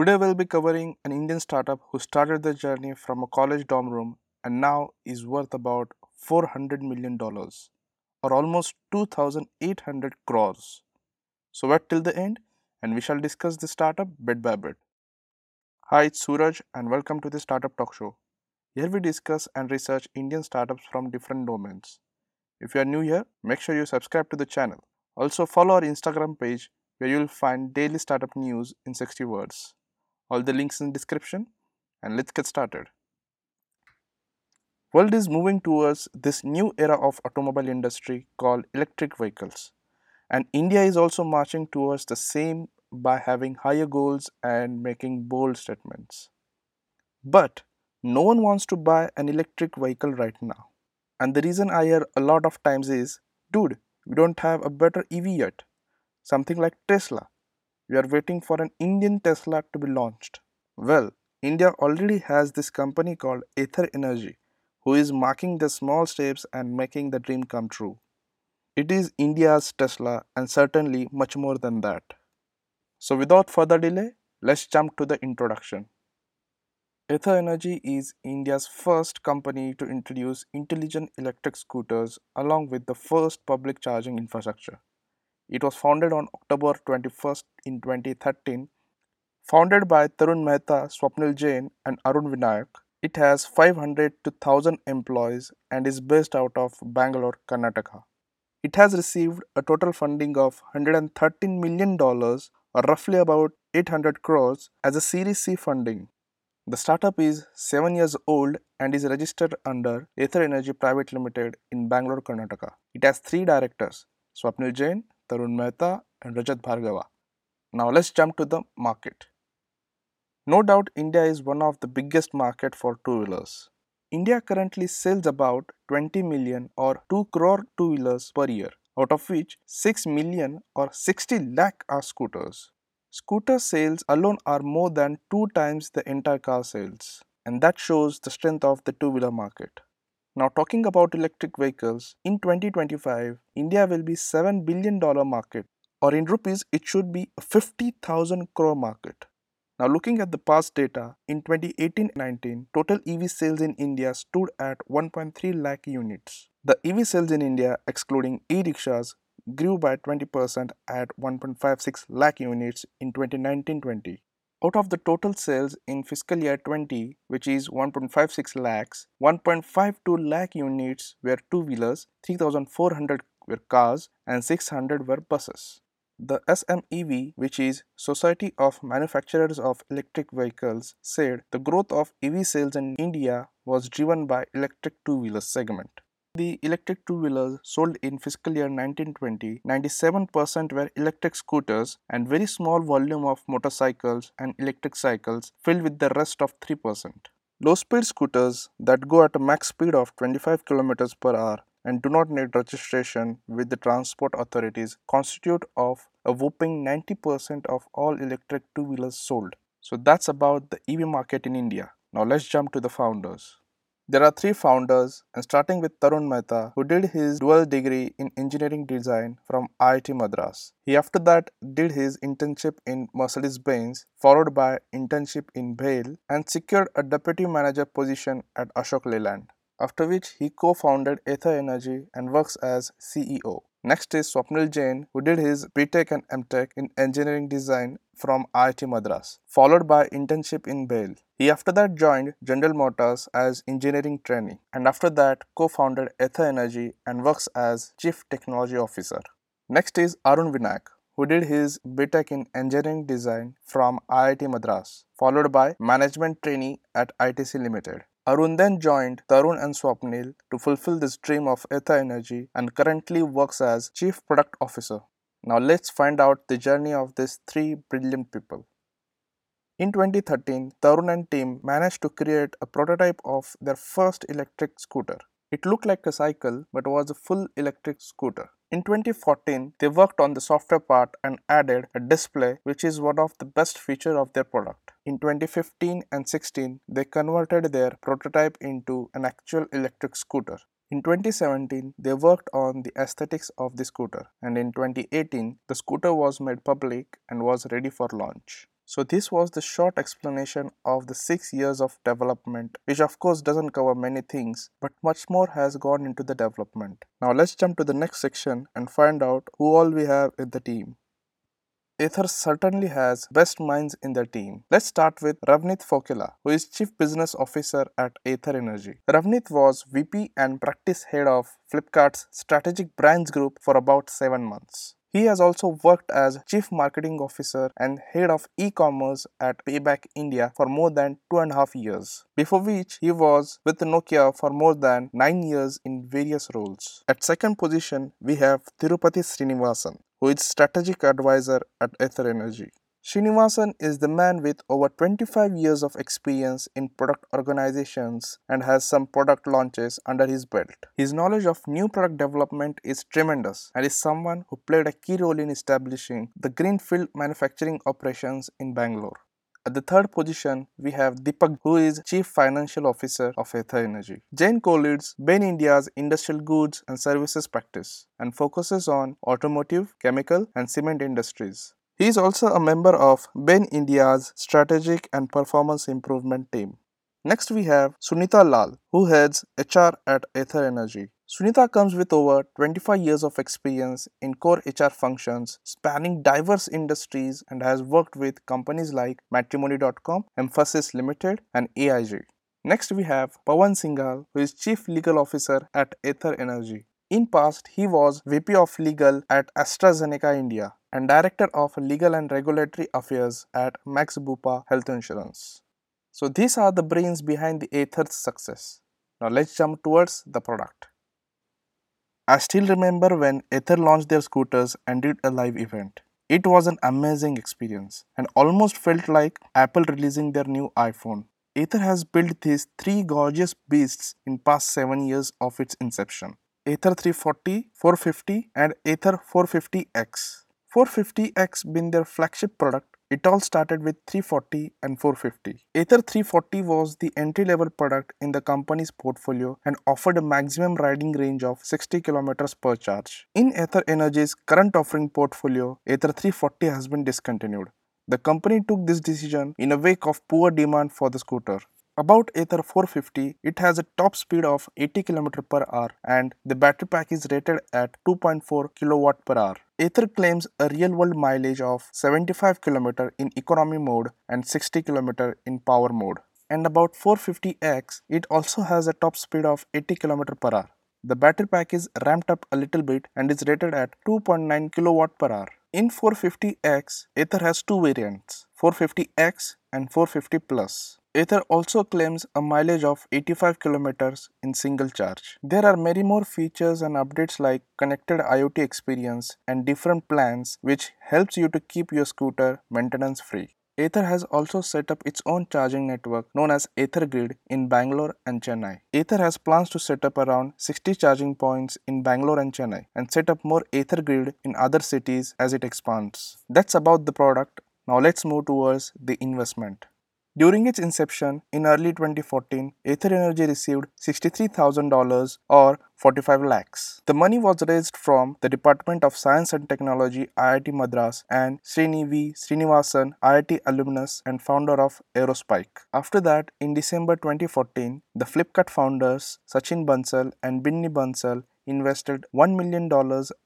Today we'll be covering an Indian startup who started their journey from a college dorm room and now is worth about $400 million or almost 2,800 crores. So wait till the end and we shall discuss this startup bit by bit. Hi, it's Suraj and welcome to the Startup Talk Show. Here we discuss and research Indian startups from different domains. If you are new here, make sure you subscribe to the channel. Also follow our Instagram page where you will find daily startup news in 60 words. All the links in the description, and let's get started. World is moving towards this new era of automobile industry called electric vehicles, and India is also marching towards the same by having higher goals and making bold statements. But no one wants to buy an electric vehicle right now. And the reason I hear a lot of times is, dude, we don't have a better EV yet. Something like Tesla. We are waiting for an Indian Tesla to be launched. Well, India already has this company called Ather Energy, who is marking the small steps and making the dream come true. It is India's Tesla and certainly much more than that. So without further delay, let's jump to the introduction. Ather Energy is India's first company to introduce intelligent electric scooters along with the first public charging infrastructure. It was founded on October 21st in 2013. Founded by Tarun Mehta, Swapnil Jain and Arun Vinayak, it has 500 to 1000 employees and is based out of Bangalore, Karnataka. It has received a total funding of $113 million or roughly about 800 crores as a Series C funding. The startup is 7 years old and is registered under Ather Energy Private Limited in Bangalore, Karnataka. It has 3 directors, Swapnil Jain, Tarun Mehta and Rajat Bhargava. Now let's jump to the market. No doubt India is one of the biggest market for two-wheelers. India currently sells about 20 million or 2 crore two-wheelers per year, out of which 6 million or 60 lakh are scooters. Scooter sales alone are more than 2 times the entire car sales, and that shows the strength of the two-wheeler market. Now talking about electric vehicles, in 2025, India will be $7 billion market, or in rupees it should be a 50,000 crore market. Now looking at the past data, in 2018-19, total EV sales in India stood at 1.3 lakh units. The EV sales in India, excluding e-rickshaws, grew by 20% at 1.56 lakh units in 2019-20. Out of the total sales in fiscal year 20, which is 1.56 lakhs, 1.52 lakh units were two-wheelers, 3,400 were cars and 600 were buses. The SMEV, which is Society of Manufacturers of Electric Vehicles, said the growth of EV sales in India was driven by electric two-wheeler segment. The electric two-wheelers sold in fiscal year 1920, 97% were electric scooters and very small volume of motorcycles and electric cycles filled with the rest of 3%. Low-speed scooters that go at a max speed of 25 km per hour and do not need registration with the transport authorities constitute of a whopping 90% of all electric two-wheelers sold. So that's about the EV market in India. Now let's jump to the founders. There are 3 founders, and starting with Tarun Mehta, who did his dual degree in engineering design from IIT Madras. He after that did his internship in Mercedes-Benz, followed by internship in Bhel, and secured a deputy manager position at Ashok Leyland. After which he co-founded Ather Energy and works as CEO. Next is Swapnil Jain, who did his BTech and MTech in engineering design from IIT Madras, followed by internship in Bhel. He after that joined General Motors as engineering trainee and after that co-founded Ather Energy and works as Chief Technology Officer. Next is Arun Vinayak, who did his BTech in engineering design from IIT Madras, followed by management trainee at ITC Limited. Arun then joined Tarun and Swapnil to fulfill this dream of Ather Energy and currently works as Chief Product Officer. Now let's find out the journey of these 3 brilliant people. In 2013, Tarun and team managed to create a prototype of their first electric scooter. It looked like a cycle but was a full electric scooter. In 2014, they worked on the software part and added a display, which is one of the best features of their product. In 2015 and 16, they converted their prototype into an actual electric scooter. In 2017, they worked on the aesthetics of the scooter, and in 2018, the scooter was made public and was ready for launch. So this was the short explanation of the 6 years of development, which of course doesn't cover many things, but much more has gone into the development. Now let's jump to the next section and find out who all we have in the team. Ather certainly has best minds in their team. Let's start with Ravneet Fokila, who is Chief Business Officer at Ather Energy. Ravneet was VP and Practice Head of Flipkart's Strategic Brands Group for about 7 months. He has also worked as Chief Marketing Officer and Head of E-Commerce at Payback India for more than 2.5 years, before which he was with Nokia for more than 9 years in various roles. At second position, we have Tirupati Srinivasan, who is Strategic Advisor at Ather Energy. Srinivasan is the man with over 25 years of experience in product organizations and has some product launches under his belt. His knowledge of new product development is tremendous and is someone who played a key role in establishing the greenfield manufacturing operations in Bangalore. At the third position, we have Deepak, who is Chief Financial Officer of Ather Energy. Jain co-leads Bain India's industrial goods and services practice and focuses on automotive, chemical and cement industries. He is also a member of Bain India's Strategic and Performance Improvement team. Next we have Sunita Lal, who heads HR at Ather Energy. Sunita comes with over 25 years of experience in core HR functions spanning diverse industries and has worked with companies like Matrimony.com, Emphasis Limited and AIG. Next we have Pawan Singhal, who is Chief Legal Officer at Ather Energy. In past, he was VP of Legal at AstraZeneca India and Director of Legal and Regulatory Affairs at Max Bupa Health Insurance. So these are the brains behind the Ather's success. Now let's jump towards the product. I still remember when Ather launched their scooters and did a live event. It was an amazing experience and almost felt like Apple releasing their new iPhone. Ather has built these three gorgeous beasts in past 7 years of its inception. Ather 340, 450 and Ather 450X. 450X being their flagship product, it all started with 340 and 450. Ather 340 was the entry-level product in the company's portfolio and offered a maximum riding range of 60 km per charge. In Ather Energy's current offering portfolio, Ather 340 has been discontinued. The company took this decision in the wake of poor demand for the scooter. About Ather 450, it has a top speed of 80 km per hour and the battery pack is rated at 2.4 kW per hour. Ather claims a real-world mileage of 75 km in economy mode and 60 km in power mode. And about 450X, it also has a top speed of 80 km per hour. The battery pack is ramped up a little bit and is rated at 2.9 kW per hour. In 450X, Ather has two variants, 450X and 450+. Ather also claims a mileage of 85 km in single charge. There are many more features and updates like connected IoT experience and different plans which helps you to keep your scooter maintenance free. Ather has also set up its own charging network known as Ather Grid in Bangalore and Chennai. Ather has plans to set up around 60 charging points in Bangalore and Chennai and set up more Ather Grid in other cities as it expands. That's about the product. Now let's move towards the investment. During its inception in early 2014, Ather Energy received $63,000 or 45 lakhs. The money was raised from the Department of Science and Technology, IIT Madras and Srinivasa Srinivasan, IIT alumnus and founder of Aerospike. After that, in December 2014, the Flipkart founders Sachin Bansal and Binny Bansal invested $1 million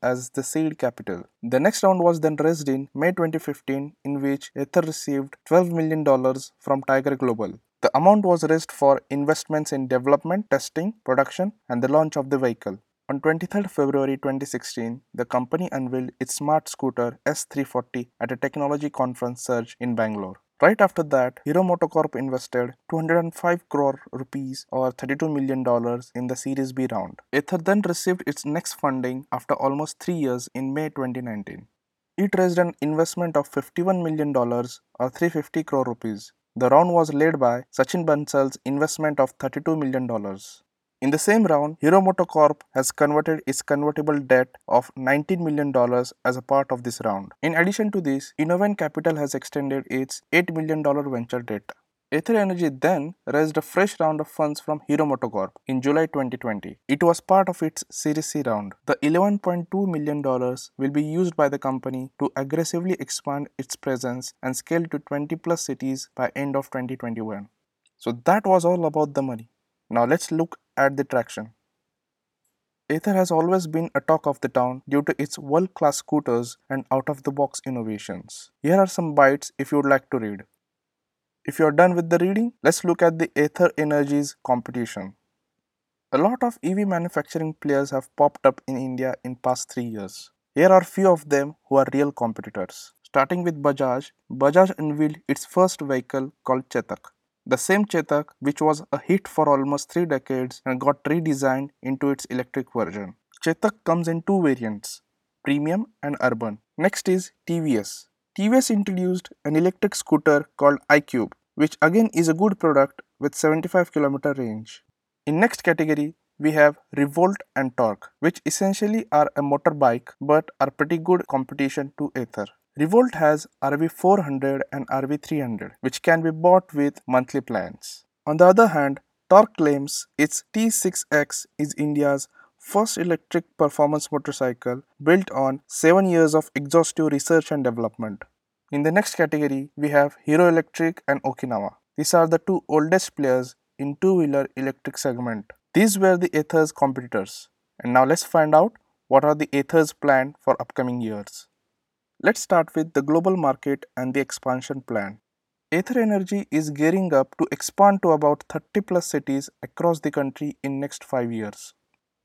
as the seed capital. The next round was then raised in May 2015, in which Ather received $12 million from Tiger Global. The amount was raised for investments in development, testing, production, and the launch of the vehicle. On 23rd February 2016, the company unveiled its smart scooter S340 at a technology conference Surge in Bangalore. Right after that, Hero MotoCorp invested 205 crore rupees or $32 million in the Series B round. Ather then received its next funding after almost 3 years in May 2019. It raised an investment of $51 million or 350 crore rupees. The round was led by Sachin Bansal's investment of $32 million. In the same round, Hero MotoCorp has converted its convertible debt of $19 million as a part of this round. In addition to this, Innovent Capital has extended its $8 million venture debt. Ather Energy then raised a fresh round of funds from Hero MotoCorp in July 2020. It was part of its Series C round. The $11.2 million will be used by the company to aggressively expand its presence and scale to 20 plus cities by end of 2021. So that was all about the money. Now let's look at the traction. Ather has always been a talk of the town due to its world-class scooters and out-of-the-box innovations. Here are some bites if you would like to read. If you are done with the reading, let's look at the Ather Energy's competition. A lot of EV manufacturing players have popped up in India in past 3 years. Here are few of them who are real competitors. Starting with Bajaj, Bajaj unveiled its first vehicle called Chetak. The same Chetak which was a hit for almost 3 decades and got redesigned into its electric version. Chetak comes in 2 variants, Premium and Urban. Next is TVS. TVS introduced an electric scooter called iQube, which again is a good product with 75 km range. In next category, we have Revolt and Torque, which essentially are a motorbike but are pretty good competition to Ather. Revolt has RV400 and RV300, which can be bought with monthly plans. On the other hand, Torque claims its T6X is India's first electric performance motorcycle built on 7 years of exhaustive research and development. In the next category, we have Hero Electric and Okinawa. These are the 2 oldest players in two-wheeler electric segment. These were the Ather's competitors. And now let's find out what are the Ather's plan for upcoming years. Let's start with the global market and the expansion plan. Ather Energy is gearing up to expand to about 30 plus cities across the country in next 5 years.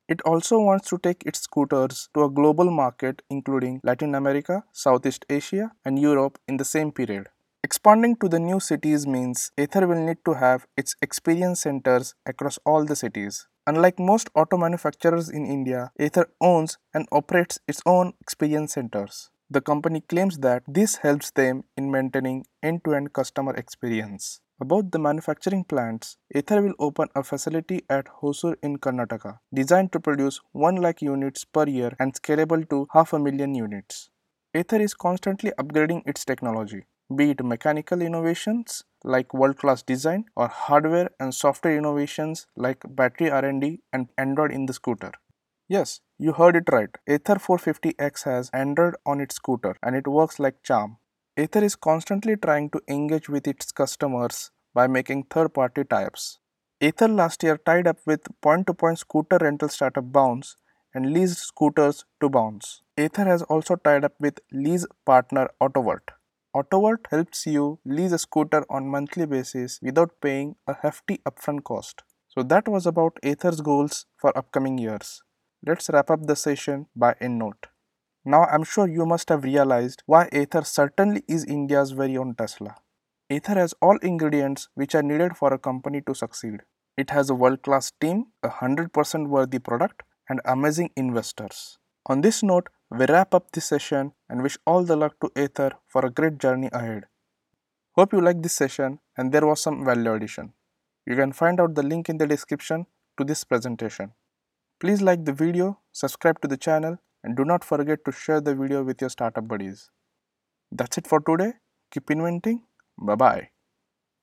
It also wants to take its scooters to a global market including Latin America, Southeast Asia and Europe in the same period. Expanding to the new cities means Ather will need to have its experience centers across all the cities. Unlike most auto manufacturers in India, Ather owns and operates its own experience centers. The company claims that this helps them in maintaining end-to-end customer experience. About the manufacturing plants, Ather will open a facility at Hosur in Karnataka, designed to produce 1 lakh units per year and scalable to 500,000 units. Ather is constantly upgrading its technology, be it mechanical innovations like world-class design or hardware and software innovations like battery R&D and Android in the scooter. Yes, you heard it right. Ather 450X has Android on its scooter and it works like charm. Ather is constantly trying to engage with its customers by making third-party tie-ups. Ather last year tied up with point-to-point scooter rental startup Bounce and leased scooters to Bounce. Ather has also tied up with lease partner Autovert. Autovert helps you lease a scooter on monthly basis without paying a hefty upfront cost. So that was about Ather's goals for upcoming years. Let's wrap up the session by a note. Now I'm sure you must have realized why Ather certainly is India's very own Tesla. Ather has all ingredients which are needed for a company to succeed. It has a world-class team, a 100% worthy product and amazing investors. On this note, we wrap up this session and wish all the luck to Ather for a great journey ahead. Hope you liked this session and there was some value addition. You can find out the link in the description to this presentation. Please like the video, subscribe to the channel, and do not forget to share the video with your startup buddies. That's it for today. Keep inventing. Bye-bye.